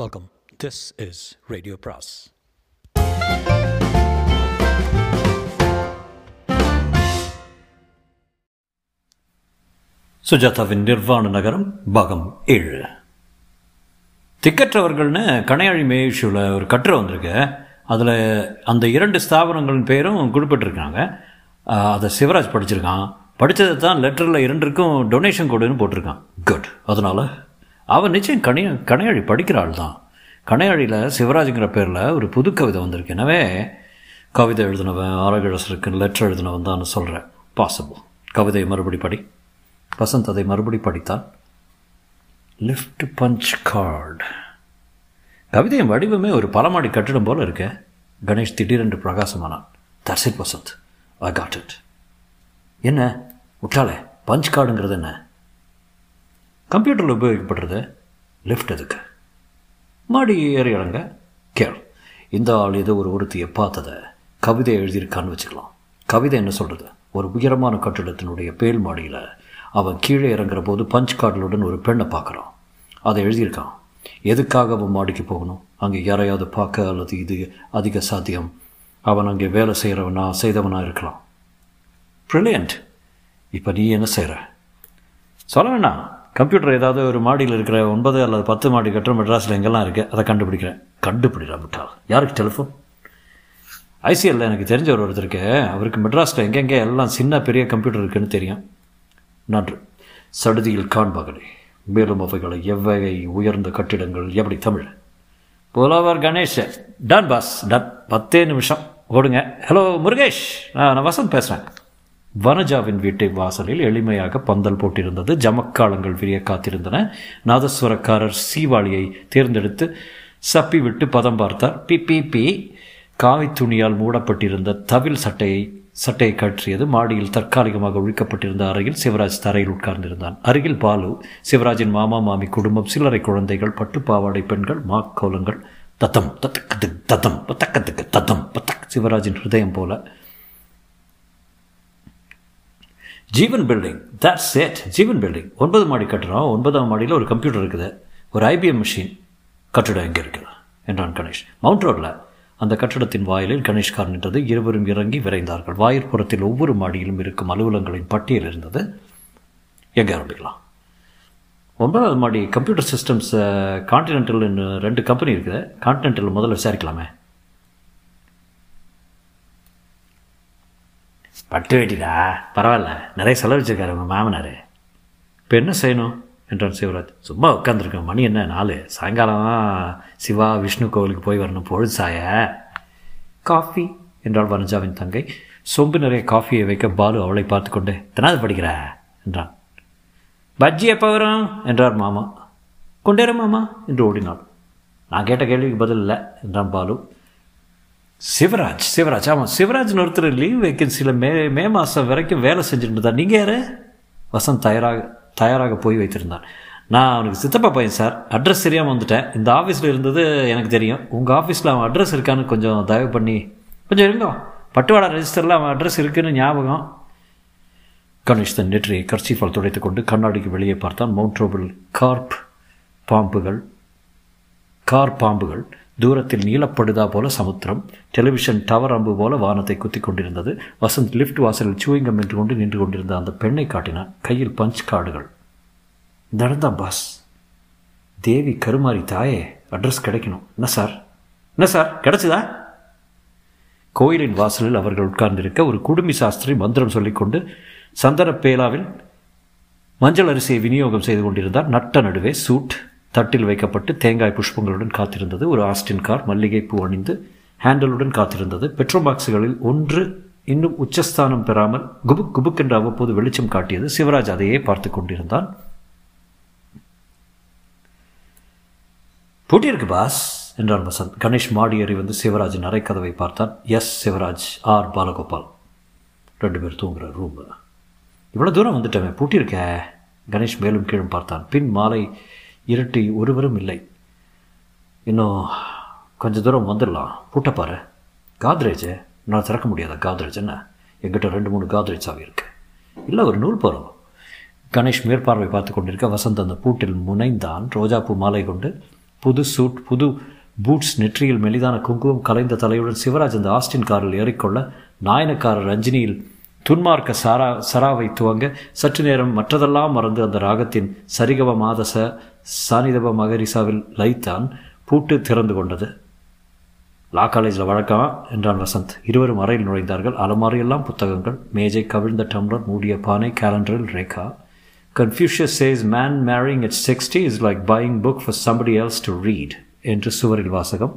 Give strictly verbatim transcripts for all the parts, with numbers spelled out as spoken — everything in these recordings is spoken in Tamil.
வெல்கம். திஸ் இஸ் ரேடியோ பிராஸ். சுஜாதாவின் நிர்வாண நகரம் பாகம் ஏழு. திக்கற்றவர்கள்னு கணையாழி மேஷூவில் ஒரு கட்டுரை வந்திருக்கு. அதில் அந்த இரண்டு ஸ்தாபனங்களின் பேரும் குறிப்பிட்டிருக்காங்க. அதை சிவராஜ் படிச்சிருக்கான். படித்ததை தான் லெட்டரில் இரண்டுக்கும் டொனேஷன் கொடுன்னு போட்டிருக்கான். குட். அதனால் அவன் நிச்சயம் கணி கணையாழி படிக்கிற ஆள் தான். கணையாழியில் சிவராஜுங்கிற பேரில் ஒரு புது கவிதை வந்திருக்கு. எனவே கவிதை எழுதினவன் ஆரோக்கியரசருக்கு லெட்டர் எழுதினவன் தான் சொல்கிறேன். பாசிபிள். கவிதையை மறுபடி படி. வசந்த் அதை மறுபடி படித்தான். Lift punch card. கவிதையின் வடிவமே ஒரு பலமாடி கட்டிடம் போல் இருக்கு. கணேஷ் திடீரென்று பிரகாசமானான். That's it Vasanth, I got it. என்ன முட்டாளே, பஞ்ச் கார்டுங்கிறது என்ன? கம்ப்யூட்டரில் உபயோகப்படுறது. லிஃப்ட் எதுக்கு? மாடி ஏறி இறங்க. கேள், இந்த ஆள் ஏதோ ஒரு ஒருத்தியை பார்த்ததை கவிதை எழுதியிருக்கான்னு வச்சுக்கலாம். கவிதை என்ன சொல்கிறது? ஒரு உயரமான கட்டிடத்தினுடைய பேல் மாடியில் அவன் கீழே இறங்குற போது பஞ்ச் கார்டுடன் ஒரு பெண்ணை பார்க்குறான். அதை எழுதியிருக்கான். எதுக்காக அவன் மாடிக்கு போகணும்? அங்கே யாரையாவது பார்க்க, அல்லது இது அதிக சாத்தியம் அவன் அங்கே வேலை செய்கிறவனா செய்தவனாக இருக்கலாம். ப்ரில்லியன்ட். இப்போ நீ என்ன செய்கிற சொல்ல வேணாம். கம்ப்யூட்டர் ஏதாவது ஒரு மாடியில் இருக்கிற ஒன்பது அல்லது பத்து மாடி கட்டுற மெட்ராஸில் எங்கெல்லாம் இருக்குது அதை கண்டுபிடிக்கிறேன். கண்டுபிடிக்கிறா முட்டாள். யாருக்கு டெலிஃபோன்? ஐசிஎல்ல எனக்கு தெரிஞ்ச ஒரு ஒருத்தருக்கு. அவருக்கு மெட்ராஸில் எங்கெங்கே எல்லாம் சின்ன பெரிய கம்ப்யூட்டர் இருக்குதுன்னு தெரியும். நன்று. சடுதியில் காண்பகலே மேலும் அவைகளை எவ்வகை உயர்ந்த கட்டிடங்கள் எப்படி தமிழ் புலவர் கணேஷ். Ton pass ton. பத்தே நிமிஷம் ஓடுங்க. ஹலோ முருகேஷ், நான் நான் வசந்த் பேசுகிறேன். வனஜாவின் வீட்டை வாசலில் எளிமையாக பந்தல் போட்டிருந்தது. ஜமக்காலங்கள் விரிய காத்திருந்தன. நாதஸ்வரக்காரர் சீவாளியை தேர்ந்தெடுத்து சப்பி விட்டு பதம் பார்த்தார். பி பி பி. காவி துணியால் மூடப்பட்டிருந்த தவில் சட்டையை சட்டையை கற்றியது. மாடியில் தற்காலிகமாக ஒழிக்கப்பட்டிருந்த அறையில் சிவராஜ் தரையில் உட்கார்ந்திருந்தான். அருகில் பாலு, சிவராஜின் மாமா மாமி குடும்பம், சில்லறை குழந்தைகள், பட்டுப்பாவாடை பெண்கள், மாக்கோலங்கள். தத்தம் தத்தக்கத்து தத்தம் பத்தக்கத்துக்கு தத்தம் பத்தக். சிவராஜின் ஹிருதயம் போல Jeevan building. That's it, Jeevan building. ஒன்பது மாடி கட்டுறோம். ஒன்பதாம் மாடியில் ஒரு கம்ப்யூட்டர் இருக்குது, ஒரு ஐபிஎம் மிஷின். கட்டிடம் எங்கே இருக்குது என்றான் கணேஷ். மவுண்ட் ரோடில். அந்த கட்டிடத்தின் வாயிலில் கணேஷ் கார் நின்றது. இருவரும் இறங்கி விரைந்தார்கள். வாயிற்புறத்தில் ஒவ்வொரு மாடியிலும் இருக்கும் அலுவலங்களின் பட்டியல் இருந்தது. எங்கே ஆரம்பிக்கலாம்? ஒன்பதாவது மாடி கம்ப்யூட்டர் சிஸ்டம்ஸ் கான்டினென்டல் ரெண்டு கம்பெனி இருக்குது. கான்டினென்டல் முதல்ல விசாரிக்கலாமே. பட்டு வேட்டிடா, பரவாயில்ல, நிறைய செலவிச்சிருக்காரு உங்கள் மாமனார். இப்போ என்ன செய்யணும் என்றான் சிவராஜ். சும்மா உட்காந்துருக்கேன். மணி என்ன? நாலு. சாயங்காலமாக சிவா விஷ்ணு கோவிலுக்கு போய் வரணும். பொழுது சாய. காஃபி என்றாள் வனஜாவின் தங்கை. சொம்பு நிறைய காஃபியை வைக்க பாலு அவளை பார்த்து கொண்டு எத்தனாவது படிக்கிற என்றான். பஜ்ஜி எப்போ வரும் என்றார் மாமா. கொண்டேற மாமா என்று ஓடினாள். நான் கேட்ட கேள்விக்கு பதில் இல்லை என்றான் பாலு. சிவராஜ் சிவராஜ் ஆமாம், சிவராஜ்னு ஒருத்தர் லீவ் வேக்கன்சியில் மே மே மாதம் வரைக்கும் வேலை செஞ்சுட்டு இருந்தார். நீங்கள் யார்? வசந்த் தயாராக தயாராக போய் வைத்திருந்தார். நான் அவனுக்கு சித்தப்பா பையன் சார். அட்ரஸ் தெரியாமல் வந்துட்டேன். இந்த ஆஃபீஸில் இருந்தது எனக்கு தெரியும். உங்கள் ஆஃபீஸில் அவன் அட்ரஸ் இருக்கான்னு கொஞ்சம் தயவு பண்ணி கொஞ்சம் இருங்கோ. பட்டுவாடா ரெஜிஸ்டரில் அவன் அட்ரஸ் இருக்குதுன்னு ஞாபகம். கணேஷ் தன் நெற்றியை கர்ச்சீஃபால் துடைத்துக்கொண்டு கண்ணாடிக்கு வெளியே பார்த்தான். மவுண்ட் ரோடில் கார்ப் பாம்புகள் கார் பாம்புகள் தூரத்தில் நீலப்படுதா போல சமுத்திரம். டெலிவிஷன் டவர் அம்பு போல வானத்தை குத்தி கொண்டிருந்தது. வசந்த் லிஃப்ட் வாசலில் சூயிங்கம் என்று கொண்டு நின்று கொண்டிருந்த அந்த பெண்ணை காட்டினான். கையில் பஞ்ச் கார்டுகள். நடந்தான் பாஸ். தேவி கருமாரி தாயே, அட்ரஸ் கிடைக்கணும். என்ன சார் என்ன சார் கிடைச்சதா? கோயிலின் வாசலில் அவர்கள் உட்கார்ந்திருக்க ஒரு குடுமி சாஸ்திரி மந்திரம் சொல்லிக்கொண்டு சந்தன பேலாவில் மஞ்சள் அரிசியை விநியோகம் செய்து கொண்டிருந்தார். நட்ட நடுவே சூட் தட்டில் வைக்கப்பட்டு தேங்காய் புஷ்பங்களுடன் காத்திருந்தது. ஒரு ஆஸ்டின் கார் மல்லிகைப்பூ அணிந்து ஹேண்டலுடன் காத்திருந்தது. பெட்ரோல் பாக்ஸுகளில் ஒன்று இன்னும் உச்சஸ்தானம் பெறாமல் குபுக் குபுக் என்று அவ்வப்போது வெளிச்சம் காட்டியது. சிவராஜ் அதையே பார்த்து கொண்டிருந்தான். பூட்டியிருக்கு பாஸ் என்றான் வசந்த். கணேஷ் மாடியேறி வந்து சிவராஜின் அரைக்கதவை பார்த்தான். S Sivaraj, R Balagopal. ரெண்டு பேர் தூங்குற ரூம். இவ்வளோ தூரம் வந்துட்டோமே, பூட்டியிருக்க. கணேஷ் மேலும் கீழும் பார்த்தான். பின் மாலை இருட்டி, ஒருவரும் இல்லை. இன்னும் கொஞ்சம் தூரம் வந்துடலாம். பூட்டப்பாரு காத்ரேஜு. நான் திறக்க முடியாத காத்ரேஜ்? என்ன, எங்கிட்ட ரெண்டு மூணு காத்ரேஜ் சாவி இருக்கு. இல்லை, ஒரு நூல் போகிறோம். கணேஷ் மேற்பார்வை பார்த்து கொண்டிருக்க வசந்த் அந்த பூட்டில் முனைந்தான். ரோஜாப்பூ மாலை கொண்டு புது சூட், புது பூட்ஸ், நெற்றியில் மெலிதான குங்குமம் கலைந்த தலையுடன் சிவராஜ் அந்த ஆஸ்டின் காரில் ஏறிக்கொள்ள, நாயனக்காரர் ரஞ்சினியில் துன்மார்க்க சாரா சராவை துவங்க சற்று நேரம் மற்றதெல்லாம் மறந்து அந்த ராகத்தின் சரிகவ மாதச சானிதப மகரிசாவில் லைத்தான் பூட்டு திறந்து கொண்டது. லா காலேஜில் வழக்கம் என்றான் வசந்த். இருவரும் அறையில் நுழைந்தார்கள். அலமாரியெல்லாம் புத்தகங்கள், மேஜை, கவிழ்ந்த டம்ளர், மூடிய பானை, கேலண்டரில் Rekha. Confucius says man marrying at sixty is like buying book for somebody else to read என்று சுவரில் வாசகம்.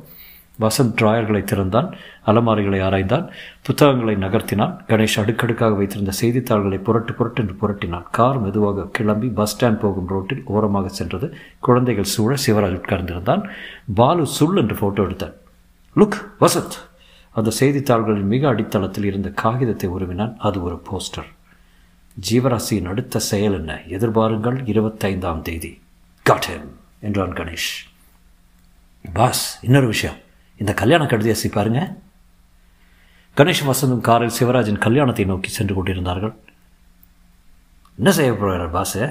வசந்த் டிராயர்களை திறந்தான், அலமாரிகளை ஆராய்ந்தான், புத்தகங்களை நகர்த்தினான். கணேஷ் அடுக்கடுக்காக வைத்திருந்த செய்தித்தாள்களை புரட்டு புரட்டு என்று புரட்டினான். கார் மெதுவாக கிளம்பி பஸ் ஸ்டாண்ட் போகும் ரோட்டில் ஓரமாக சென்றது. குழந்தைகள் சூழ சிவராஜ் உட்கார்ந்திருந்தான். பாலு சுல் என்று ஃபோட்டோ எடுத்தான். லுக் வசந்த். அந்த செய்தித்தாள்களின் மிக அடித்தளத்தில் இருந்த காகிதத்தை உருவினான். அது ஒரு போஸ்டர். ஜீவராசியின் அடுத்த செயல் என்ன? எதிர்பாருங்கள் இருபத்தைந்தாம் தேதி. காட் ஹிம் என்றான் கணேஷ். பாஸ், இன்னொரு விஷயம், இந்த கல்யாண கடிதத்தை பாருங்க. கணேஷ் வசந்தும் காரில் சிவராஜின் கல்யாணத்தை நோக்கி சென்று கொண்டிருந்தார்கள். என்ன செய்ய போகிறார் பாஸு?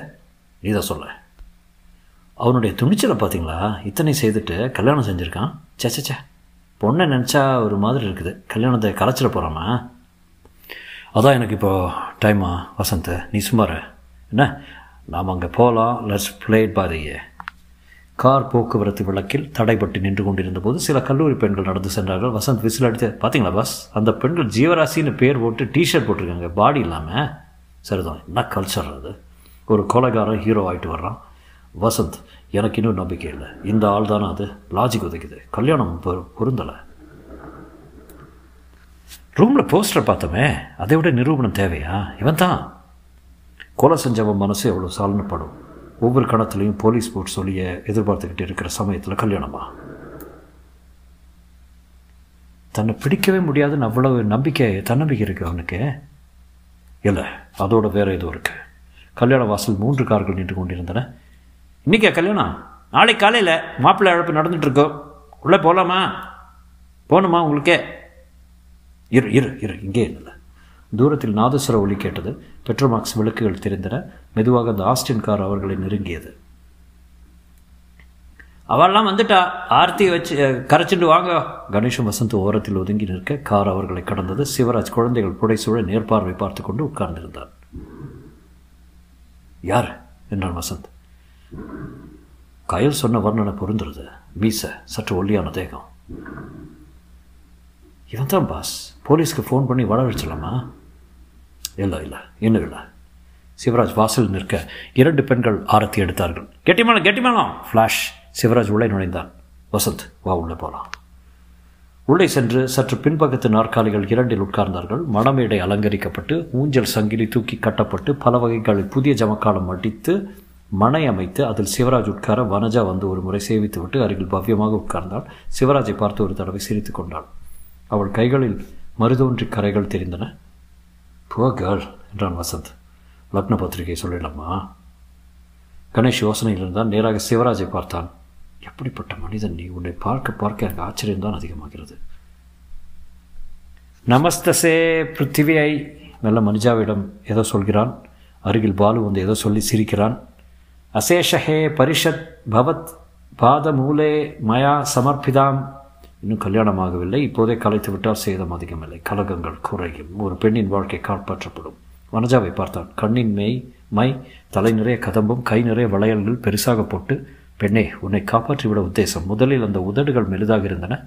நீதா சொல்ல. அவனுடைய துணிச்சலை பார்த்தீங்களா? இத்தனை செய்துட்டு கல்யாணம் செஞ்சுருக்கான். சேச்சே, பொண்ணை நினச்சா ஒரு மாதிரி இருக்குது. கல்யாணத்தை கலைச்சிட போகிறானா? அதான் எனக்கு இப்போது டைமா வசந்த், நீ சும்மாரு. என்ன, நாம் அங்கே போகலாம். Let's plate பாதியே. கார் போக்குவரத்து விளக்கில் தடைபட்டு நின்று கொண்டிருந்த போது சில கல்லூரி பெண்கள் நடந்து சென்றார்கள். வசந்த் விசில் அடித்து, பார்த்தீங்களா பாஸ், அந்த பெண்கள் ஜீவராசின்னு பேர் போட்டு டிஷர்ட் போட்டிருக்காங்க, பாடி இல்லாமல். சரிதான், என்ன கல்ச்சர் அது. ஒரு கொலைகாரன் ஹீரோ ஆகிட்டு வர்றான். வசந்த், எனக்கு இன்னும் நம்பிக்கை இல்லை. இந்த ஆள் தானே அது. லாஜிக் உதைக்குது. கல்யாணம் பொருந்தலை. ரூமில் போஸ்டர் பார்த்தோமே, அதை விட நிரூபணம் தேவையா? இவன் தான் கொலை செஞ்சவன் மனசு எவ்வளோ சாலனப்படும். ஒவ்வொரு கணத்துலையும் போலீஸ் போர்ட் சொல்லிய எதிர்பார்த்துக்கிட்டு இருக்கிற சமயத்தில் கல்யாணமா? தன்னை பிடிக்கவே முடியாதுன்னு அவ்வளவு நம்பிக்கை, தன்னம்பிக்கை இருக்குது அவனுக்கு. இல்லை, அதோட வேற ஏதோ இருக்குது. கல்யாண வாசல் மூன்று கார்கள் நின்று கொண்டிருந்தன. இன்றைக்கா கல்யாணம்? நாளை காலையில். மாப்பிள்ளை அழைப்பு நடந்துகிட்ருக்கோம். உள்ளே போகலாமா? போகணுமா உங்களுக்கே? இரு இரு இரு இங்கே இல்லை. தூரத்தில் நாதஸ்வர ஒலி கேட்டது. பெட்ரோமாக்ஸ் விளக்குகள் தெரிந்தன. மெதுவாக அந்த ஆஸ்டின் கார் அவர்களை நெருங்கியது. அவெல்லாம் வந்துட்டா, ஆர்த்தி வச்சு கரைச்சிட்டு வாங்க. கணேஷும் வசந்த் ஓரத்தில் ஒதுங்கி நிற்க கார் அவர்களை கடந்தது. சிவராஜ் குழந்தைகள் புடைசூழ நேர்பார்வை பார்த்து கொண்டு உட்கார்ந்திருந்தார். யார் என்றான் வசந்த். கயல் சொன்ன வர்ணனை பொருந்துறது. மீச, சற்று ஒல்லியான தேகம். இவன் தான் பாஸ். போலீஸ்க்கு ஃபோன் பண்ணி வட வச்சலாமா? இல்லை இல்லை இன்னும் இல்லை. சிவராஜ் வாசல் நிற்க இரண்டு பெண்கள் ஆரத்தி எடுத்தார்கள். கெட்டிமானம் கெட்டிமானம் ஃப்ளாஷ். சிவராஜ் உள்ளே நுழைந்தான். வசந்த், வா உள்ளே போகலாம். உள்ளே சென்று சற்று பின்பக்கத்து நாற்காலிகள் இரண்டில் உட்கார்ந்தார்கள். மணமேடை அலங்கரிக்கப்பட்டு ஊஞ்சல் சங்கிலி தூக்கி கட்டப்பட்டு பல வகைகளில் புதிய ஜமக்காலம் அடித்து மனை அமைத்து அதில் சிவராஜ் உட்கார வனஜா வந்து ஒரு முறை சேவித்து விட்டு அருகில் பவ்யமாக உட்கார்ந்தாள். சிவராஜை பார்த்து ஒரு தடவை சிரித்து கொண்டாள். அவள் கைகளில் மருதோன்றி கரைகள் தெரிந்தன. புவர் கேர்ள் என்றான் வசந்த். லக்ன பத்திரிகை சொல்லிடலாமா? கணேஷ் யோசனையில் இருந்தான். நேராக சிவராஜை பார்த்தான். எப்படிப்பட்ட மனிதன் நீ? உன்னை பார்க்க பார்க்க எனக்கு ஆச்சரியம்தான் அதிகமாகிறது. நமஸ்தசே பிருத்திவியை நல்ல மனிஜாவிடம் ஏதோ சொல்கிறான். அருகில் பாலு வந்து ஏதோ சொல்லி சிரிக்கிறான். அசேஷஹே பரிஷத் பவத் பாத மூலே மயா சமர்ப்பிதாம். இன்னும் கல்யாணமாகவில்லை. இப்போதே கலைத்து விட்டால் சேதம் அதிகமில்லை, கலகங்கள் குறையும். ஒரு பெண்ணின் வாழ்க்கை காப்பாற்றப்படும். வனஜாவை பார்த்தான். கண்ணின் மெய் மை, தலை நிறைய கதம்பும், கை நிறைய வளையல்கள் பெருசாக போட்டு, பெண்ணே உன்னை காப்பாற்றிவிட உத்தேசம். முதலில் அந்த உதடுகள் மெலிதாக இருந்தன.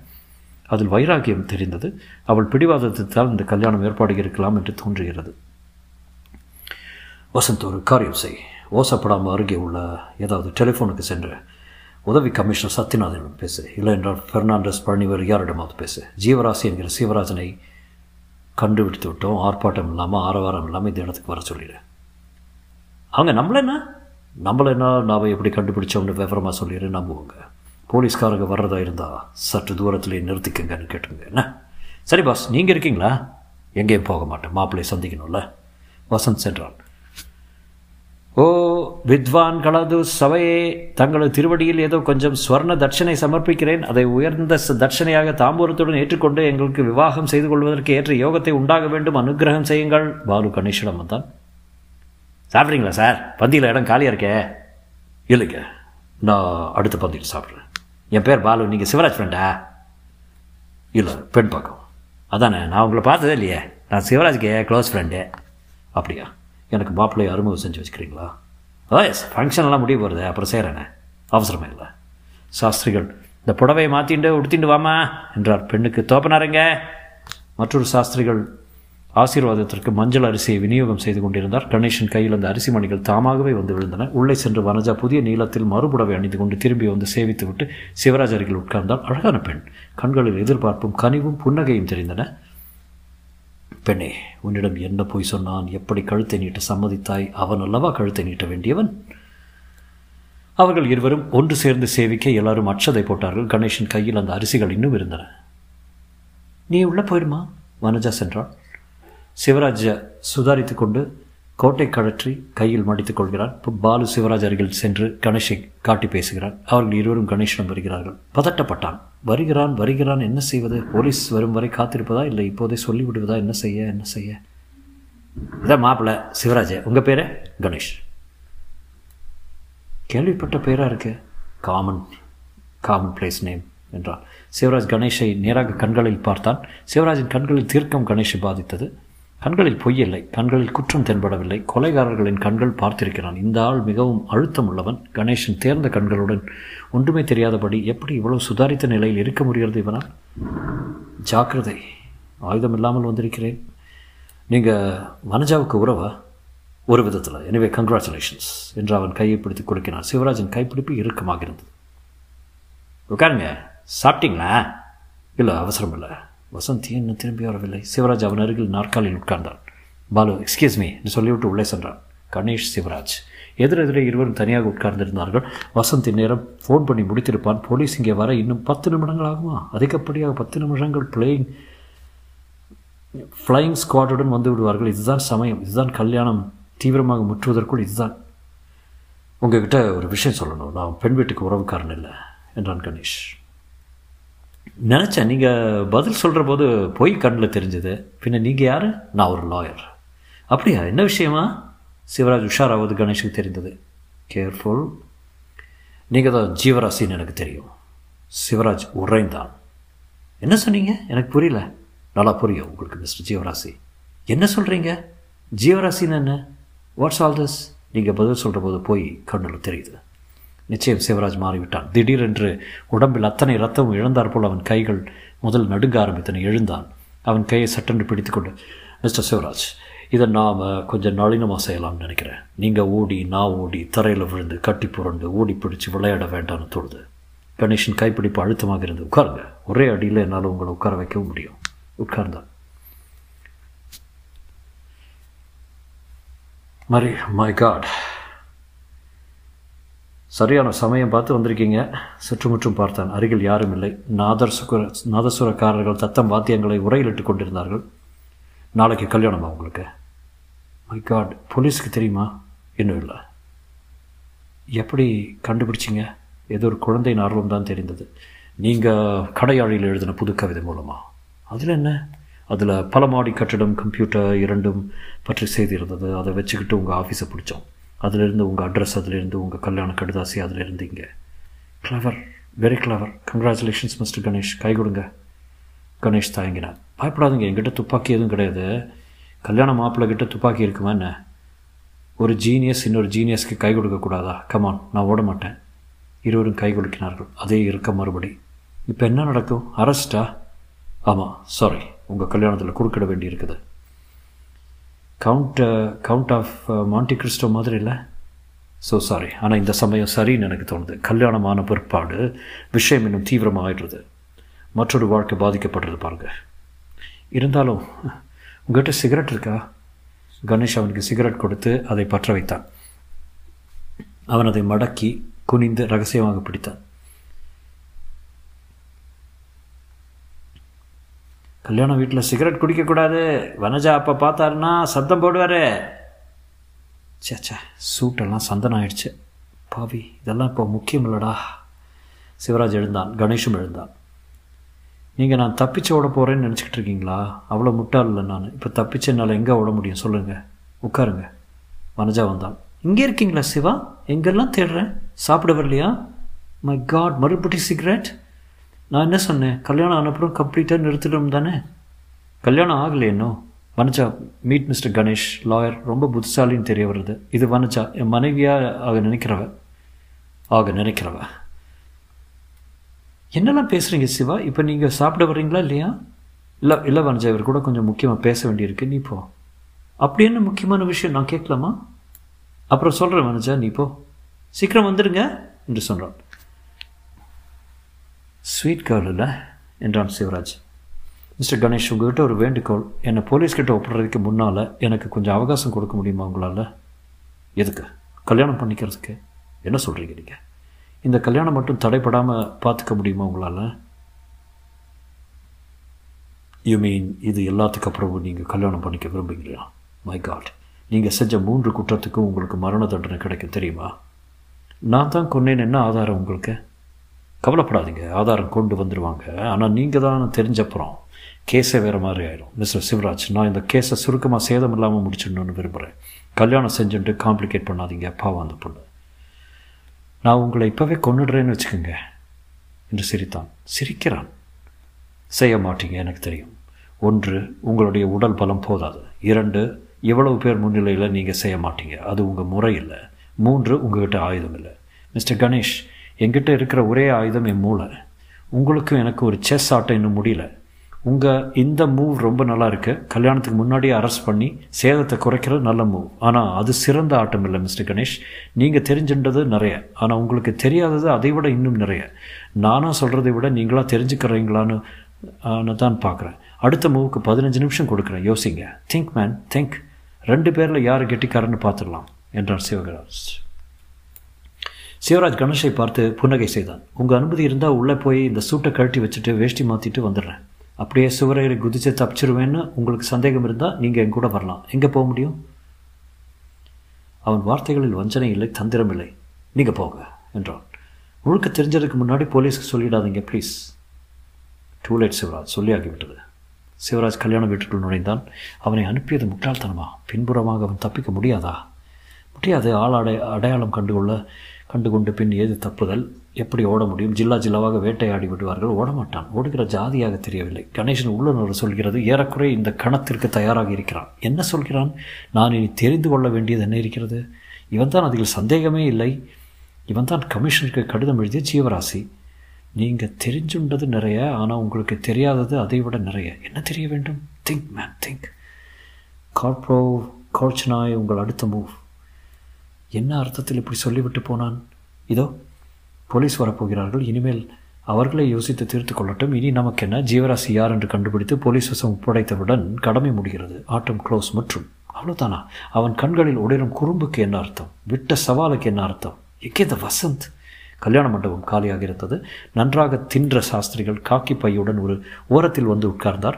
அதில் வைராகியம் தெரிந்தது. அவள் பிடிவாதத்தால் இந்த கல்யாணம் ஏற்பாடு இருக்கலாம் என்று தோன்றுகிறது. வசந்த், ஒரு காரியம் செய். ஓசப்படாமல் அருகே உள்ள ஏதாவது டெலிஃபோனுக்கு சென்று உதவி கமிஷனர் சத்யநாதனிடம் பேசு. இல்லை என்றால் பெர்னாண்டஸ் பழனிவர் யாரிடமாவது பேசு. ஜீவராசி என்கிற சிவராஜனை கண்டுபிடித்து விட்டோம். ஆர்ப்பாட்டம் இல்லாமல் ஆரவாரம் இல்லாமல் இந்த இடத்துக்கு வர சொல்லிடு. அவங்க நம்மளேன்னா நம்மளேன்னா நாம் எப்படி கண்டுபிடிச்சோம்னு விவரமாக சொல்லிடு. நம்புவாங்க. போலீஸ்காரங்க வர்றதா இருந்தால் சற்று தூரத்துலேயே நிறுத்திக்கங்கன்னு கேட்டுங்க. என்ன சரி பாஸ், நீங்கள் இருக்கீங்களா? எங்கேயும் போக மாட்டேன், மாப்பிள்ளையை சந்திக்கணும்ல. வசந்த் சென்றான். ஓ வித்வான் கலது சபையே, தங்களது திருவடியில் ஏதோ கொஞ்சம் ஸ்வர்ண தட்சணை சமர்ப்பிக்கிறேன். அதை உயர்ந்த தட்சணையாக தாம்பூரத்துடன் ஏற்றுக்கொண்டு எங்களுக்கு விவாகம் செய்து கொள்வதற்கு ஏற்ற யோகத்தை உண்டாக வேண்டும், அனுகிரகம் செய்யுங்கள். பாலு கணேஷிடம் வந்தான். சாப்பிட்றீங்களா சார்? பந்தியில் இடம் காலியாக இருக்கே. இல்லைங்க, நான் அடுத்த பந்தியில் சாப்பிட்றேன். என் பேர் பாலு, நீங்கள் சிவராஜ் ஃப்ரெண்டா? இல்லை, பெண் பக்கம். அதானே, நான் உங்களை பார்த்ததே இல்லையே. நான் சிவராஜ்க்கு க்ளோஸ் ஃப்ரெண்டு. அப்படியா? எனக்கு மாப்பிள்ளையை அறுமுகம் செஞ்சு வச்சுக்கிறீங்களா? ஓ எஸ், ஃபங்க்ஷன்லாம் முடிவு போகிறது, அப்புறம் செய்கிறேண்ணே, அவசரமே இல்லை. சாஸ்திரிகள், இந்த புடவையை மாற்றிண்டு உடுத்திண்டு வாமா என்றார் பெண்ணுக்கு தோப்பனாருங்க. மற்றொரு சாஸ்திரிகள் ஆசீர்வாதத்திற்கு மஞ்சள் அரிசியை விநியோகம் செய்து கொண்டிருந்தார். கணேசன் கையில் அந்த அரிசி மணிகள் தாமாகவே வந்து விழுந்தன. உள்ளே சென்று வனஜா புதிய நீளத்தில் மறுபுடவை அணிந்து கொண்டு திரும்பி வந்து சேவித்து விட்டு சிவராஜ் அருகில் உட்கார்ந்தால். அழகான பெண், கண்களில் எதிர்பார்ப்பும் கனிவும் புன்னகையும் தெரிந்தன. பெண்ணே, உன்னிடம் என்ன போய் சொன்னான்? எப்படி கழுத்தை நீட்ட சம்மதித்தாய்? அவன் அல்லவா கழுத்தை நீட்ட வேண்டியவன்? அவர்கள் இருவரும் ஒன்று சேர்ந்து சேவிக்க எல்லாரும் அச்சதை போட்டார்கள். கணேசன் கையில் அந்த அரிசிகள் இன்னும் இருந்தன. நீ உள்ளே போயிடுமா? வனஜா சென்றாள். சிவராஜ் சுதாரித்து கொண்டு கோட்டை கழற்றி கையில் மடித்துக் கொள்கிறான். பாலு சிவராஜ் அருகில் சென்று கணேஷை காட்டி பேசுகிறான். அவர்கள் இருவரும் கணேஷனும் வருகிறார்கள். பதட்டப்பட்டான். வருகிறான் வருகிறான் என்ன செய்வது? போலீஸ் வரும் வரை காத்திருப்பதா, இல்லை இப்போதே சொல்லிவிடுவதா? என்ன செய்ய என்ன செய்ய இதான் மாப்பிள்ள சிவராஜ். உங்கள் பேர்? கணேஷ். கேள்விப்பட்ட பேராக இருக்கு. காமன் காமன் பிளேஸ் நேம் என்றான். சிவராஜ் கணேஷை நேராக கண்களில் பார்த்தான். சிவராஜின் கண்களில் தீர்க்கம் கணேஷை பாதித்தது. கண்களில் பொய்யில்லை, கண்களில் குற்றம் தென்படவில்லை. கொலைகாரர்களின் கண்கள் பார்த்திருக்கிறான். இந்த ஆள் மிகவும் அழுத்தம் உள்ளவன். கணேசன் தேர்ந்த கண்களுடன் ஒன்றுமே தெரியாதபடி, எப்படி இவ்வளவு சுதாரித்த நிலையில் இருக்க முடிகிறது இவனால்? ஜாக்கிரதை, ஆயுதம் இல்லாமல் வந்திருக்கிறேன். நீங்கள் வனஜாவுக்கு உறவா? ஒரு விதத்தில். எனவே கங்க்ராச்சுலேஷன்ஸ் என்று அவன் கையை பிடித்து கொடுக்கிறான். சிவராஜின் கைப்பிடிப்பு இறுக்கமாக இருந்தது. உட்காருங்க, சாப்பிட்டீங்களா? இல்லை, அவசரம் இல்லை. வசந்த் இன்னும் திரும்பி வரவில்லை. சிவராஜ் அவன் அருகில் நாற்காலில் உட்கார்ந்தான். பாலு, எக்ஸ்கியூஸ் மீ என்று சொல்லிவிட்டு உள்ளே சென்றான். கணேஷ், சிவராஜ் எதிரெதிரே இருவரும் தனியாக உட்கார்ந்திருந்தார்கள். வசந்த் இந்நேரம் ஃபோன் பண்ணி முடித்திருப்பான். போலீஸ் இங்கே வர இன்னும் பத்து நிமிடங்கள் ஆகுமா? அதிகப்படியாக பத்து நிமிடங்கள் பிளேயிங் ஃப்ளையிங் ஸ்குவாடுடன் வந்து விடுவார்கள். இதுதான் சமயம், இதுதான் கல்யாணம் தீவிரமாக முற்றுவதற்குள். இதுதான். உங்ககிட்ட ஒரு விஷயம் சொல்லணும். நான் பெண் வீட்டுக்கு உறவுக்காரன் இல்லை என்றான் கணேஷ். நினச்சேன். நீங்கள் பதில் சொல்கிற போது போய் கண்ணில் தெரிஞ்சது. பின்ன நீங்கள் யார்? நான் ஒரு லாயர். அப்படியா, என்ன விஷயமா? சிவராஜ் உஷாராவது கணேஷுக்கு தெரிந்தது. கேர்ஃபுல், நீங்கள் தான் ஜீவராசின்னு எனக்கு தெரியும். சிவராஜ் உறைந்தான். என்ன சொன்னீங்க? எனக்கு புரியல. நல்லா புரியும் உங்களுக்கு மிஸ்டர் ஜீவராசி. என்ன சொல்கிறீங்க? ஜீவராசின்னு என்ன? What's all this? நீங்கள் பதில் சொல்கிற போது போய் கண்ணில் தெரியுது. நிச்சயம் சிவராஜ் மாறிவிட்டான். திடீரென்று உடம்பில் அத்தனை ரத்தமும் இழந்தாற்போல் அவன் கைகள் முதல் நடுங்க ஆரம்பித்தன. எழுந்தான். அவன் கையை சட்டென்று பிடித்துக்கொண்டு, மிஸ்டர் சிவராஜ், இதை நாம் கொஞ்சம் நளினமாக செய்யலாம்னு நினைக்கிறேன். நீங்கள் ஓடி, நான் ஓடி, தரையில் விழுந்து, கட்டி புரண்டு, ஓடி பிடிச்சி விளையாட வேண்டாம்னு தோடுது. கணேஷன் கைப்பிடிப்பு அழுத்தமாக இருந்து, உட்காருங்க, ஒரே அடியில் என்னால் உங்களை உட்கார வைக்கவும் முடியும். உட்கார்ந்தான். மரி மை காட், சரியான சமயம் பார்த்து வந்திருக்கீங்க. சுற்றுமுற்றும் பார்த்தான். அருகில் யாரும் இல்லை. நாதர்சுர நாதசுரக்காரர்கள் தத்தம் வாத்தியங்களை உரையிலிட்டு கொண்டிருந்தார்கள். நாளைக்கு கல்யாணமா உங்களுக்கு? மை காட், போலீஸுக்கு தெரியுமா? இன்னும் இல்லை. எப்படி கண்டுபிடிச்சிங்க? ஏதோ ஒரு குழந்தையின் ஆர்வம் தான் தெரிந்தது. நீங்கள் கடையாளியில் எழுதின புது கவிதை மூலமா? அதில் என்ன? அதில் பல மாடி கட்டிடம், கம்ப்யூட்டர் இரண்டும் பற்றி செய்தி இருந்தது. அதை வச்சுக்கிட்டு உங்கள் ஆஃபீஸை பிடிச்சோம். அதிலிருந்து உங்கள் அட்ரஸ், அதிலிருந்து உங்கள் கல்யாண கடுதாசி, அதிலிருந்து இங்கே. Clever, very clever. Congratulations mister Ganesh. கை கொடுங்க. கணேஷ் தாயங்கினார். பயப்படாதுங்க, என்கிட்ட துப்பாக்கி எதுவும் கிடையாது. கல்யாண மாப்பிள்ளைகிட்ட துப்பாக்கி இருக்குமா என்ன? ஒரு ஜீனியஸ் இன்னொரு ஜீனியஸ்க்கு கை கொடுக்கக்கூடாதா? கமான், நான் ஓட மாட்டேன். இருவரும் கை கொடுக்கினார்கள். அதே இருக்க மறுபடி. இப்போ என்ன நடக்கும்? அரெஸ்டா? ஆமாம், சாரி, உங்கள் கல்யாணத்தில் குறுக்கிட வேண்டி இருக்குது. Count count of Monte Cristo மாதிரி இல்லை? ஸோ சாரி, ஆனால் இந்த சமயம் சரின்னு எனக்கு தோணுது. கல்யாணமான பிற்பாடு விஷயம் இன்னும் தீவிரமாகிடுறது. மற்றொரு வாழ்க்கை பாதிக்கப்படுறது பாருங்க. இருந்தாலும் உங்கள்கிட்ட சிகரெட் இருக்கா? கணேஷ் அவனுக்கு சிகரெட் கொடுத்து அதை பற்ற வைத்தான். அவன் அதை மடக்கி குனிந்து ரகசியமாக பிடித்தான். கல்யாண வீட்டில் சிகரெட் குடிக்கக்கூடாது. வனஜா அப்போ பார்த்தாருன்னா சத்தம் போடுவார். சேச்சா, சூட்டெல்லாம் சந்தனம் ஆயிடுச்சு. பாவி, இதெல்லாம் இப்போ முக்கியம் இல்லடா. சிவராஜ் எழுந்தான். கணேஷும் எழுந்தான். நீங்கள் நான் தப்பிச்சு ஓட போகிறேன்னு நினச்சிக்கிட்டு இருக்கீங்களா? அவ்வளோ முட்டாள் இல்லை நான். இப்போ தப்பிச்சு என்னால் எங்கே ஓட முடியும் சொல்லுங்கள். உட்காருங்க. வனஜா வந்தான். இங்கே இருக்கீங்களா சிவா? எங்கெல்லாம் தேடுறேன். சாப்பிட வரலையா? மை காட், மறுபடி சிகரெட்? நான் என்ன சொன்னேன், கல்யாணம் ஆனப்புறம் கம்ப்ளீட்டாக நிறுத்திடும் தானே? கல்யாணம் ஆகலை இன்னும். Vanaja, meet mister Ganesh, lawyer, ரொம்ப புத்திசாலின்னு தெரிய வருது. இது வனஜா, என் மனைவியாக ஆக நினைக்கிறவ ஆக நினைக்கிறவ என்னெல்லாம் பேசுகிறீங்க சிவா? இப்போ நீங்கள் சாப்பிட வரீங்களா இல்லையா? இல்லை இல்லை வனஜா, இவர் கூட கொஞ்சம் முக்கியமாக பேச வேண்டியிருக்கு, நீ போ. அப்படி என்ன முக்கியமான விஷயம், நான் கேட்கலாமா? அப்புறம் சொல்கிறேன் வனஜா, நீ போ, சீக்கிரம் வந்துடுங்க என்று சொன்னான். ஸ்வீட் கேர்ள் இல்லை என்றான் சிவராஜ். மிஸ்டர் கணேஷ், உங்கள்கிட்ட ஒரு வேண்டுகோள், என்னை போலீஸ்கிட்ட ஒப்புறதுக்கு முன்னால் எனக்கு கொஞ்சம் அவகாசம் கொடுக்க முடியுமா உங்களால்? எதுக்கு? கல்யாணம் பண்ணிக்கிறதுக்கு. என்ன சொல்கிறீங்க நீங்கள்? இந்த கல்யாணம் மட்டும் தடைப்படாமல் பார்த்துக்க முடியுமா உங்களால்? யூ மீன் இது எல்லாத்துக்கு அப்புறமும் நீங்கள் கல்யாணம் பண்ணிக்க விரும்புகிறீங்களா? மை காட், நீங்கள் செஞ்ச மூன்று குற்றத்துக்கும் உங்களுக்கு மரண தண்டனை கிடைக்கும் தெரியுமா? நான் தான் கொன்னேன், என்ன ஆதாரம் உங்களுக்கு? கவலைப்படாதீங்க, ஆதாரம் கொண்டு வந்துடுவாங்க. ஆனால் நீங்கள் தான் தெரிஞ்சப்புறம் கேஸே வேறு மாதிரி ஆயிடும். மிஸ்டர் சிவராஜ், நான் இந்த கேஸை சுருக்கமாக சேதம் இல்லாமல் முடிச்சிடணும்னு விரும்புகிறேன். கல்யாணம் செஞ்சுட்டு காம்ப்ளிகேட் பண்ணாதீங்க, பாவம் அந்த பொண்ணு. நான் உங்களை இப்போவே கொண்டுடுறேன்னு வச்சுக்கோங்க என்று சிரித்தான். சிரிக்கிறான். செய்ய மாட்டீங்க, எனக்கு தெரியும். ஒன்று, உங்களுடைய உடல் பலம் போதாது. இரண்டு, இவ்வளவு பேர் முன்னிலையில் நீங்கள் செய்ய மாட்டீங்க, அது உங்கள் முறை இல்லை. மூன்று, உங்கள்கிட்ட ஆயுதம் இல்லை. மிஸ்டர் கணேஷ், என்கிட்ட இருக்கிற ஒரே ஆயுதம் என் மூளை. உங்களுக்கும் எனக்கு ஒரு செஸ் ஆட்டம் இன்னும் முடியல. உங்கள் இந்த மூவ் ரொம்ப நல்லா இருக்குது, கல்யாணத்துக்கு முன்னாடியே அரெஸ்ட் பண்ணி சேதத்தை குறைக்கிறது நல்ல மூவ். ஆனால் அது சிறந்த ஆட்டம் இல்லை மிஸ்டர் கணேஷ். நீங்கள் தெரிஞ்சுன்றது நிறைய, ஆனால் உங்களுக்கு தெரியாதது அதை விட இன்னும் நிறைய. நானாக சொல்கிறதை விட நீங்களாக தெரிஞ்சுக்கிறீங்களான்னு தான் பார்க்குறேன். அடுத்த மூவுக்கு பதினஞ்சு நிமிஷம் கொடுக்குறேன், யோசிங்க. Think man, think. ரெண்டு பேரில் யார் கெட்டிக்காரன்னு பார்த்துடலாம் என்றார் சிவராஜ். சிவராஜ் கணேஷை பார்த்து புன்னகை செய்தான். உங்கள் அனுமதி இருந்தால் உள்ளே போய் இந்த சூட்டை கழட்டி வச்சுட்டு வேஷ்டி மாற்றிட்டு வந்துடுறேன். அப்படியே சுவரையில் குதிச்சு தப்பிச்சிருவேன்னு உங்களுக்கு சந்தேகம் இருந்தால் நீங்கள் என் கூட வரலாம். எங்கே போக முடியும்? அவன் வார்த்தைகளில் வஞ்சனை இல்லை, தந்திரம் இல்லை. நீங்கள் போங்க என்றான். முழுக்க தெரிஞ்சதுக்கு முன்னாடி போலீஸுக்கு சொல்லிடாதீங்க ப்ளீஸ். டூ லேட் சிவராஜ், சொல்லியாகிவிட்டது. சிவராஜ் கல்யாண வீட்டுக்குள் நுழைந்தான். அவனை அனுப்பியது முட்டாள்தனமா? பின்புறமாக அவன் தப்பிக்க முடியாதா? முடியாது. ஆள் அடை அடையாளம் கண்டுகொள்ள கண்டுகொண்டு பின் ஏது தப்புதல்? எப்படி ஓட முடியும்? ஜில்லா ஜில்லாவாக வேட்டையாடி விடுவார்கள். ஓடமாட்டான். ஓடுகிற ஜாதியாக தெரியவில்லை. கணேசன் உள்ளுணர்வு சொல்கிறது ஏறக்குறை இந்த கணத்திற்கு தயாராக இருக்கிறான். என்ன சொல்கிறான்? நான் இனி தெரிந்து கொள்ள வேண்டியது என்ன இருக்கிறது? இவன்தான், அதில் சந்தேகமே இல்லை, இவன் தான் கமிஷனுக்கு கடிதம் எழுதிய ஜீவராசி. நீங்கள் தெரிஞ்சுன்றது நிறைய, ஆனால் உங்களுக்கு தெரியாதது அதை விட நிறைய. என்ன தெரிய வேண்டும்? Think man, think. கார்ப்ரோ கார்ச்சனாய் உங்கள் அடுத்த மூவ். என்ன அர்த்தத்தில் இப்படி சொல்லிவிட்டு போனான்? இதோ போலீஸ் வரப்போகிறார்கள், இனிமேல் அவர்களை யோசித்து தீர்த்து கொள்ளட்டும். இனி நமக்கு என்ன? ஜீவராசி யார் என்று கண்டுபிடித்து போலீஸ் வசம் ஒப்படைத்தவுடன் கடமை முடிகிறது. ஆட்டம் க்ளோஸ். மற்றும் அவ்வளோதானா? அவன் கண்களில் உடையும் குறும்புக்கு என்ன அர்த்தம்? விட்ட சவாலுக்கு என்ன அர்த்தம்? எக்கேத வசந்த். கல்யாண மண்டபம் காலியாக இருந்தது. நன்றாக தின்ற சாஸ்திரிகள் காக்கி பையுடன் ஒரு ஓரத்தில் வந்து உட்கார்ந்தார்.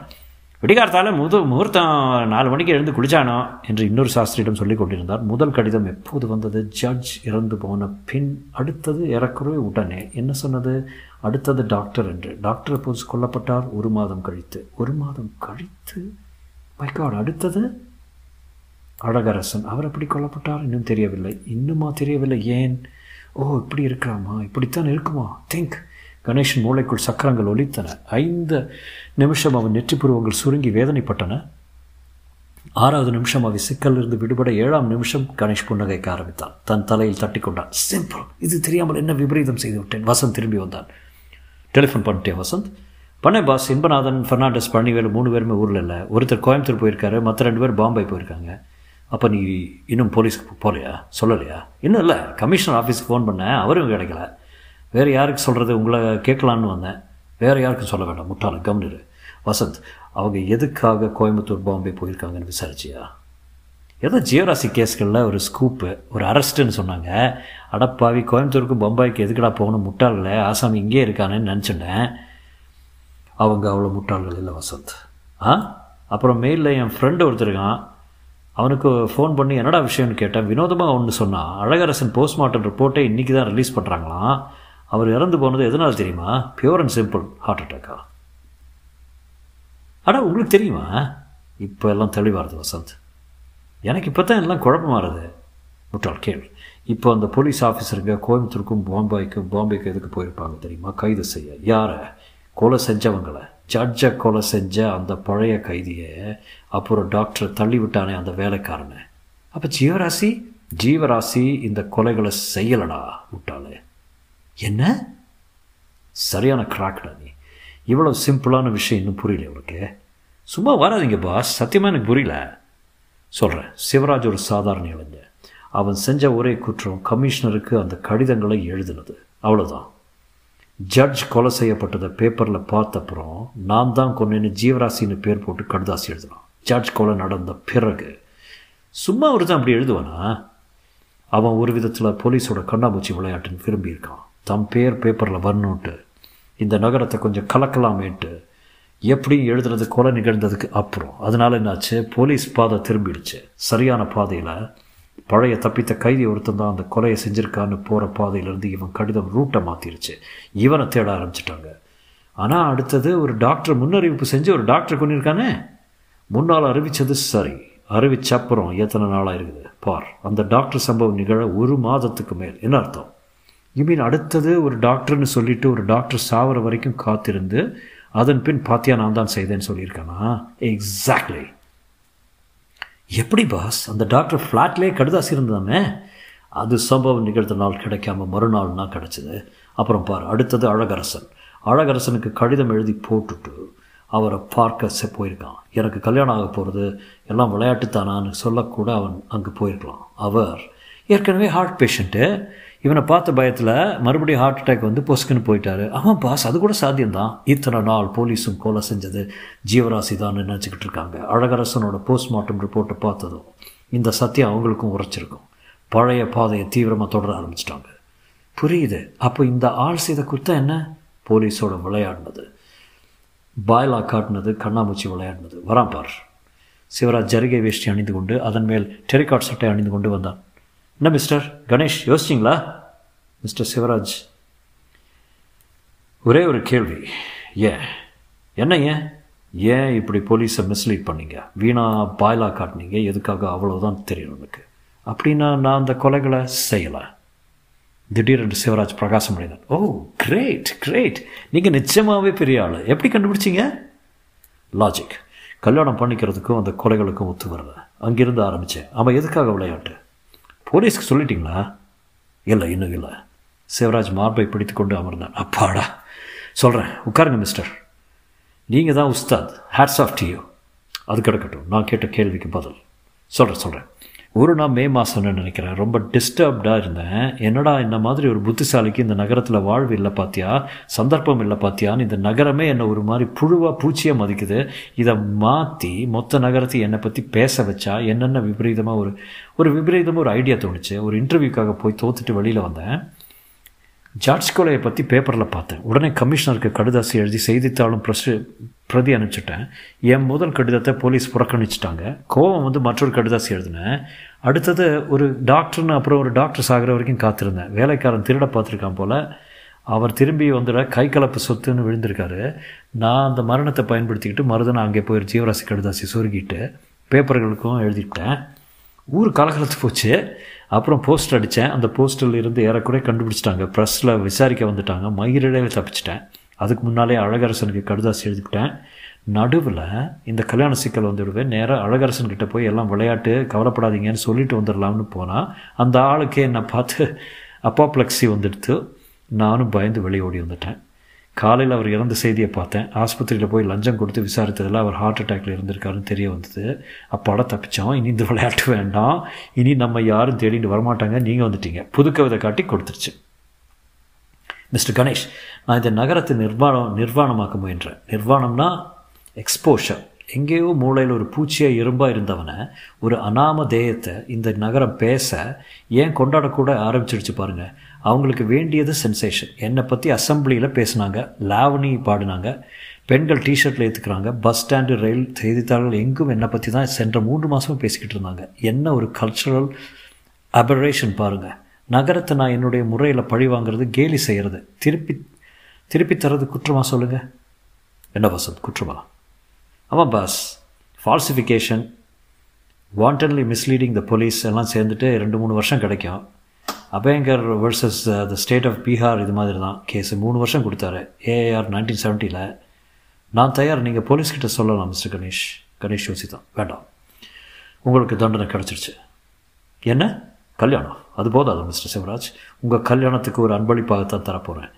விடிகார்த்தால முது முகூர்த்தம் நாலு மணிக்கு எழுந்து குளிச்சானோ என்று இன்னொரு சாஸ்திரியிடம் சொல்லிக் கொண்டிருந்தார். முதல் கடிதம் எப்போது வந்தது? ஜட்ஜ் இறந்து போன பின். அடுத்தது இறக்குறை உடனே. என்ன சொன்னது? அடுத்தது டாக்டர் என்று. டாக்டர் எப்போது கொல்லப்பட்டார்? ஒரு மாதம் கழித்து. ஒரு மாதம் கழித்து மை காட். அடுத்தது அழகரசன். அவர் எப்படி கொல்லப்பட்டார்? இன்னும் தெரியவில்லை. இன்னுமா தெரியவில்லை? ஏன்? ஓ, இப்படி இருக்கலாமா? இப்படித்தான் இருக்குமா? திங்க். கணேஷன் மூளைக்குள் சக்கரங்கள் ஒலித்தன. ஐந்து நிமிஷம் அவன் நெற்றிப்புருவங்கள் சுருங்கி வேதனைப்பட்டன. ஆறாவது நிமிஷம் அவன் சிக்கலிருந்து விடுபட ஏழாம் நிமிஷம் கணேஷ் புன்னகைக்க ஆரம்பித்தான். தன் தலையில் தட்டி கொண்டான். சிம்பிள். இது தெரியாமல் என்ன விபரீதம் செய்து விட்டேன். வசந்த் திரும்பி வந்தான். டெலிஃபோன் பண்ணிட்டேன் வசந்த். பண்ணேன் பாஸ். இன்பநாதன், பெர்னாண்டஸ், பழனிவேலு மூணு பேருமே ஊரில் இல்லை. ஒருத்தர் கோயம்புத்தூர் போயிருக்காரு, மற்ற ரெண்டு பேர் பாம்பே போயிருக்காங்க. அப்போ நீ இன்னும் போலீஸ்க்கு போகலையா? சொல்லலையா? இன்னும் இல்லை. கமிஷனர் ஆஃபீஸுக்கு ஃபோன் பண்ணேன், அவரும் கிடைக்கல. வேறு யாருக்கு சொல்கிறது? உங்களை கேட்கலான்னு வந்தேன். வேறு யாருக்கும் சொல்ல வேண்டாம். முட்டாள கம்னிரு. வசந்த், அவங்க எதுக்காக கோயம்புத்தூர் பாம்பே போயிருக்காங்கன்னு விசாரிச்சியா? ஏதோ ஜீவராசி கேஸ்களில் ஒரு ஸ்கூப்பு, ஒரு அரெஸ்ட்டுன்னு சொன்னாங்க. அடப்பாவி, கோயம்புத்தூருக்கும் பம்பாய்க்கு எதுக்கடா போகணும்? முட்டாள்களை ஆசாமி இங்கே இருக்கானேன்னு நினச்சிட்டேன். அவங்க அவ்வளோ முட்டாள்கள் இல்லை வசந்த். ஆ, அப்புறம் மெயிலில் என் ஃப்ரெண்டு ஒருத்தருக்கான், அவனுக்கு ஃபோன் பண்ணி என்னடா விஷயம்னு கேட்டேன். வினோதமாக ஒன்று சொன்னான். அழகரசன் போஸ்ட்மார்ட்டம் ரிப்போர்ட்டை இன்றைக்கி தான் ரிலீஸ் பண்ணுறாங்களாம். அவர் இறந்து போனது எதனால் தெரியுமா? பியூர் அண்ட் சிம்பிள் ஹார்ட் அட்டாக்கா? ஆனால் உங்களுக்கு தெரியுமா? இப்போ எல்லாம் தெளிவாகிறது வசந்த். எனக்கு இப்போ தான் எல்லாம் குழப்பமாகிறது. முட்டாள் கேள்வி. இப்போ அந்த போலீஸ் ஆஃபீஸருங்க கோயம்புத்தூருக்கும் பாம்பாய்க்கும் பாம்பேக்கும் எதுக்கு போயிருப்பாங்க தெரியுமா? கைது செய்ய. யாரை? கொலை செஞ்சவங்களை, ஜட்ஜை கொலை செஞ்ச அந்த பழைய கைதியை, அப்புறம் டாக்டரை தள்ளி விட்டானே அந்த வேலைக்காரனை. அப்போ ஜீவராசி ஜீவராசி இந்த கொலைகளை செய்யலடா விட்டாலே. என்ன சரியான கிராக்டா நீ! இவ்வளோ சிம்பிளான விஷயம் இன்னும் புரியல இவளுக்கு. சும்மா வராதிங்க பாஸ், சத்தியமாக எனக்கு புரியல. சொல்கிறேன், சிவராஜ் ஒரு சாதாரண இளைஞன். அவன் செஞ்ச ஒரே குற்றம் கமிஷனருக்கு அந்த கடிதங்களை எழுதினது, அவ்வளோதான். ஜட்ஜ் கொலை செய்யப்பட்டதை பேப்பரில் பார்த்தப்புறம் நான் தான் கொன்னேன்னு ஜீவராசின்னு பேர் போட்டு கடிதாசி எழுதினான். ஜட்ஜ் கொலை நடந்த பிறகு சும்மா ஒரு தான் அப்படி எழுதுவானா? அவன் ஒரு விதத்தில் போலீஸோட கண்ணாமூச்சி விளையாட்டுன்னு விரும்பியிருக்கான். தம் பேர் பேப்பரில் வரணுன்ட்டு, இந்த நகரத்தை கொஞ்சம் கலக்கலாமேன்ட்டு. எப்படி எழுதுனது கொலை நிகழ்ந்ததுக்கு அப்புறம். அதனால் என்னாச்சு, போலீஸ் பாதை திரும்பிடுச்சு. சரியான பாதையில் பழைய தப்பித்த கைதி ஒருத்தன் தான் அந்த கொலையை செஞ்சுருக்கான்னு போகிற பாதையிலேருந்து இவன் கடிதம் ரூட்டை மாற்றிருச்சு. இவனை தேட ஆரம்பிச்சிட்டாங்க. ஆனால் அடுத்தது ஒரு டாக்டர் முன்னறிவிப்பு செஞ்சு ஒரு டாக்டர் கொண்டிருக்கானே, முன்னால் அறிவித்தது சரி, அறிவிச்ச அப்புறம் எத்தனை நாளாக இருக்குது பார். அந்த டாக்டர் சம்பவம் நிகழ ஒரு மாதத்துக்கு மேல். என்ன அர்த்தம்? இமீன் அடுத்தது ஒரு டாக்டர்னு சொல்லிவிட்டு ஒரு டாக்டர் சாவர வரைக்கும் காத்திருந்து அதன் பின் பாத்தியா நான் தான் செய்தேன்னு சொல்லியிருக்கானா? எக்ஸாக்ட்லி. எப்படி பாஸ்? அந்த டாக்டர் ஃப்ளாட்லேயே கடுதாசி இருந்தானே, அது சம்பவம் நிகழ்ந்த நாள் கிடைக்காம மறுநாள்னா கிடச்சிது. அப்புறம் பார், அடுத்தது அழகரசன். அழகரசனுக்கு கடிதம் எழுதி போட்டுட்டு அவரை பார்க்க போயிருக்கான். எனக்கு கல்யாணம் ஆக போகிறது, எல்லாம் விளையாட்டுத்தானான்னு சொல்லக்கூட அவன் அங்கே போயிருக்கலாம். அவர் ஏற்கனவே ஹார்ட் பேஷண்ட்டு, இவனை பார்த்த பயத்தில் மறுபடியும் ஹார்ட் அட்டாக் வந்து பொசுக்குன்னு போயிட்டாரு. ஆமாம் பாஸ், அது கூட சாத்தியம்தான். இத்தனை நாள் போலீஸும் கொலை செஞ்சது ஜீவராசி தான் நினச்சிக்கிட்டு இருக்காங்க. அழகரசனோட போஸ்ட்மார்ட்டம் ரிப்போர்ட்டை பார்த்ததும் இந்த சத்தியம் அவங்களுக்கும் உரைச்சிருக்கும். பழைய பாதையை தீவிரமாக தொடர ஆரம்பிச்சிட்டாங்க. புரியுது. அப்போ இந்த ஆள் செய்த குத்தம் என்ன? போலீஸோட விளையாடினது, பாயிலாக காட்டினது, கண்ணாமூச்சி விளையாடினது. வரான் பார். சிவராஜ் ஜரிகை வேஷ்டி அணிந்து கொண்டு அதன் மேல் டெரிகாட் சட்டை அணிந்து கொண்டு வந்தான். என்ன மிஸ்டர் கணேஷ், யோசிச்சிங்களா? மிஸ்டர் சிவராஜ், ஒரே ஒரு கேள்வி. ஏன் என்ன ஏன் ஏன் இப்படி போலீஸை மிஸ்லீட் பண்ணிங்க? வீணா பாயிலாக காட்டினீங்க. எதுக்காக? அவ்வளோதான் தெரியும் எனக்கு. அப்படின்னா நான் அந்த கொலைகளை செய்யலை. திடீரென்று சிவராஜ் பிரகாசம் அடைந்தார். ஓ கிரேட் கிரேட், நீங்கள் நிச்சயமாகவே பெரிய ஆள். எப்படி கண்டுபிடிச்சிங்க? லாஜிக். கல்யாணம் பண்ணிக்கிறதுக்கும் அந்த கொலைகளுக்கும் ஒத்து வரல, அங்கிருந்து ஆரம்பித்தேன். அவன் எதுக்காக விளையாட்டு? போலீஸ்க்கு சொல்லிட்டிங்களா? இல்லை, இன்னும் இல்லை. சிவராஜ் மார்பை பிடித்து கொண்டு அமர்ந்தான். அப்பாடா, சொல்கிறேன் உட்காருங்க மிஸ்டர், நீங்கள் தான் உஸ்தாத், ஹேட்ஸ் ஆஃப் டு யூ. அது கிடக்கட்டும், நான் கேட்ட கேள்விக்கு பதில் சொல்கிறேன் சொல்கிறேன் ஒரு நான் மே மாதம்னு நினைக்கிறேன், ரொம்ப டிஸ்டர்ப்டாக இருந்தேன். என்னடா இந்த மாதிரி ஒரு புத்திசாலிக்கு இந்த நகரத்தில் வாழ்வு இல்லை பார்த்தியா, சந்தர்ப்பம் இல்லை பார்த்தியான்னு இந்த நகரமே என்னை ஒரு மாதிரி புழுவாக பூச்சியாக மதிக்குது. இதை மாற்றி மொத்த நகரத்தை என்னை பற்றி பேச வச்சா என்னென்ன விபரீதமாக ஒரு ஒரு விபரீதமாக ஒரு ஐடியா தோணுச்சு. ஒரு இன்டர்வியூக்காக போய் தோத்துட்டு வெளியில் வந்தேன். ஜார்ஜ் கொலையை பற்றி பேப்பரில் பார்த்தேன். உடனே கமிஷனருக்கு கடிதாசி எழுதி செய்தித்தாளும் ப்ரெஸ்ஸு பிரதி அனுப்பிச்சிட்டேன். என் முதல் கடிதத்தை போலீஸ் புறக்கணிச்சிட்டாங்க. கோவம் வந்து மற்றொரு கடிதாசி எழுதினேன். அடுத்தது ஒரு டாக்டர்னு, அப்புறம் ஒரு டாக்டர் சாகிற வரைக்கும் காத்திருந்தேன். வேலைக்காரன் திருட பார்த்துருக்கான் போல், அவர் திரும்பி வந்துட கை கலப்பு சொத்துன்னு விழுந்திருக்காரு. நான் அந்த மரணத்தை பயன்படுத்திக்கிட்டு மருதனை அங்கே போய் ஜீவராசி கடிதாசி சொருகிட்டு பேப்பர்களுக்கும் எழுதிட்டேன். ஊர் கலகலத்து போச்சு. அப்புறம் போஸ்டர் அடித்தேன். அந்த போஸ்டரில் இருந்து ஏறக்குறைய கண்டுபிடிச்சிட்டாங்க. ப்ரெஸ்ஸில் விசாரிக்க வந்துட்டாங்க. மயிரிடையில் தப்பிச்சிட்டேன். அதுக்கு முன்னாலே அழகரசனுக்கு கடிதாசி எழுதிவிட்டேன். நடுவில் இந்த கல்யாண சிக்கல் வந்துடுவேன். நேராக அழகரசன்கிட்ட போய் எல்லாம் விளையாட்டு, கவலைப்படாதீங்கன்னு சொல்லிட்டு வந்துடலாம்னு போனால் அந்த ஆளுக்கே என்னை பார்த்து அப்பாப்ளெக்ஸி வந்துடுத்து. நானும் பயந்து வெளியோடி வந்துட்டேன். காலையில் அவர் இறந்த செய்தியை பார்த்தேன். ஆஸ்பத்திரியில் போய் லஞ்சம் கொடுத்து விசாரித்ததில் அவர் ஹார்ட் அட்டாக்ல இருந்திருக்காருன்னு தெரிய வந்தது. அப்பாட தப்பிச்சோம். இனி இந்த விளையாட்டு வேண்டாம், இனி நம்ம யாரும் தேடிட்டு வரமாட்டாங்க. நீங்கள் வந்துட்டீங்க, புது கவிதை காட்டி கொடுத்துருச்சு. மிஸ்டர் கணேஷ், நான் இந்த நகரத்தை நிர்வாணம் நிர்வாணமாக்க முயன்றேன். நிர்வாணம்னா எக்ஸ்போஷர். எங்கேயோ மூளையில் ஒரு பூச்சியாக இரும்பாக இருந்தவனை, ஒரு அநாம தேயத்தை இந்த நகரம் பேச ஏன் கொண்டாடக்கூட ஆரம்பிச்சிடுச்சு பாருங்கள். அவங்களுக்கு வேண்டியது சென்சேஷன். என்னை பற்றி அசம்பிளியில் பேசினாங்க, லாவணி பாடினாங்க, பெண்கள் டிஷர்ட்டில் ஏற்றுக்கிறாங்க, பஸ் ஸ்டாண்டு, ரயில், செய்தித்தாள்கள் எங்கும் என்னை பற்றி தான் சென்ற மூன்று மாதமும் பேசிக்கிட்டு இருந்தாங்க. என்ன ஒரு கல்ச்சுரல் அபரேஷன் பாருங்கள். நகரத்தை நான் என்னுடைய முறையில் பழி வாங்கிறது, கேலி செய்கிறது, திருப்பி திருப்பி தரது குற்றமாக சொல்லுங்கள். என்ன வசந்த், குற்றமா? ஆமாம் boss, falsification, wantonly misleading the police எல்லாம் சேர்ந்துட்டு ரெண்டு மூணு வருஷம் கிடைக்கும். Abhayankar versus the state of Bihar இது மாதிரி தான் கேஸு மூணு வருஷம் கொடுத்தாரு ஏஆர் நைன்டீன் செவன்ட்டியில். நான் தயார், நீங்கள் போலீஸ்கிட்ட சொல்லலாம் மிஸ்டர் கணேஷ். கணேஷ் யோசித்தான், வேண்டாம், உங்களுக்கு தண்டனை கிடச்சிருச்சு. என்ன கல்யாணம்? அது போதாது மிஸ்டர் சிவராஜ், உங்கள் கல்யாணத்துக்கு ஒரு அன்பளிப்பாகத்தான் தரப்போகிறேன்.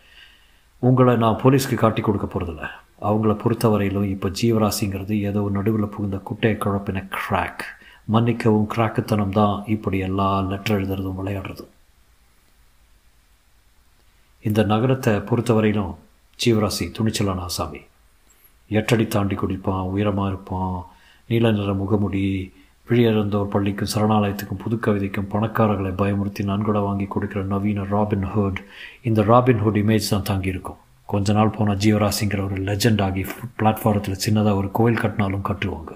உங்களை நான் போலீஸ்க்கு காட்டி கொடுக்க போகிறதில்ல. அவங்கள பொறுத்தவரையிலும் இப்போ ஜீவராசிங்கிறது ஏதோ நடுவில் புகுந்த குட்டையை குழப்பின கிராக். மன்னிக்கவும், கிராக்குத்தனம் தான் இப்படி எல்லா லெட்டர் எழுதுறதும் விளையாடுறதும். இந்த நகரத்தை பொறுத்தவரையிலும் ஜீவராசி துணிச்சலான ஆசாமி. எட்டடி தாண்டி குடிப்பான், உயரமாக இருப்பான், நீல நிற முகமுடி, விழியறந்தோர் பள்ளிக்கும் சரணாலயத்துக்கும் புது கவிதைக்கும் பணக்காரர்களை பயமுறுத்தி நன்கொடை வாங்கி கொடுக்குற நவீன ராபின்ஹுட். இந்த ராபின்ஹுட் இமேஜ் தான் தாங்கியிருக்கும். கொஞ்ச நாள் போனால் ஜீவராசிங்கிற ஒரு லெஜெண்ட் ஆகி பிளாட்ஃபாரத்தில் சின்னதாக ஒரு கோயில் கட்டினாலும் கட்டுவாங்க.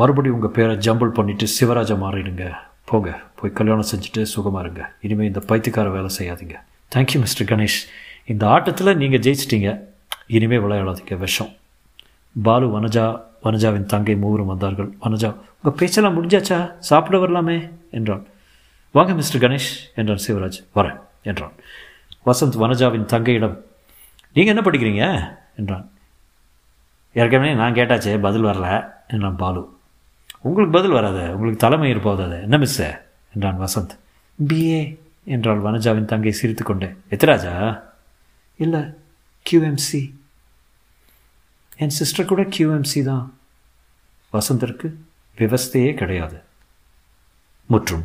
மறுபடியும் உங்கள் பேரை ஜம்பிள் பண்ணிவிட்டு சிவராஜை மாறிடுங்க. போங்க, போய் கல்யாணம் செஞ்சுட்டு சுகமாக இருங்க. இனிமேல் இந்த பைத்தியக்கார வேலை செய்யாதீங்க. Thank you mister Ganesh. இந்த ஆட்டத்தில் நீங்கள் ஜெயிச்சிட்டிங்க, இனிமேல் விளையாடாதீங்க விஷம். பாலு, வனஜா, வனஜாவின் தங்கை மூவரும் வந்தார்கள். வனஜா, உங்கள் பேச்செல்லாம் முடிஞ்சாச்சா, சாப்பிட வரலாமே என்றான். வாங்க மிஸ்டர் கணேஷ் என்றான் சிவராஜ். வரேன் என்றான் வசந்த். வனஜாவின் தங்கையிடம், நீங்கள் என்ன படிக்கிறீங்க என்றான். ஏற்கனவே நான் கேட்டாச்சே, பதில் வரல என்றான் பாலு. உங்களுக்கு பதில் வராத, உங்களுக்கு தலைமை இருப்போதாது என்ன மிஸ்ஸு என்றான் வசந்த். பிஏ என்றாள் வனஜாவின் தங்கை சிரித்து கொண்டே. எத்திராஜா? இல்லை, கியூஎம்சி. என் சிஸ்டர் கூட கியூஎம்சி தான். வசந்திற்கு விவஸ்தையே கிடையாது. முற்றும்.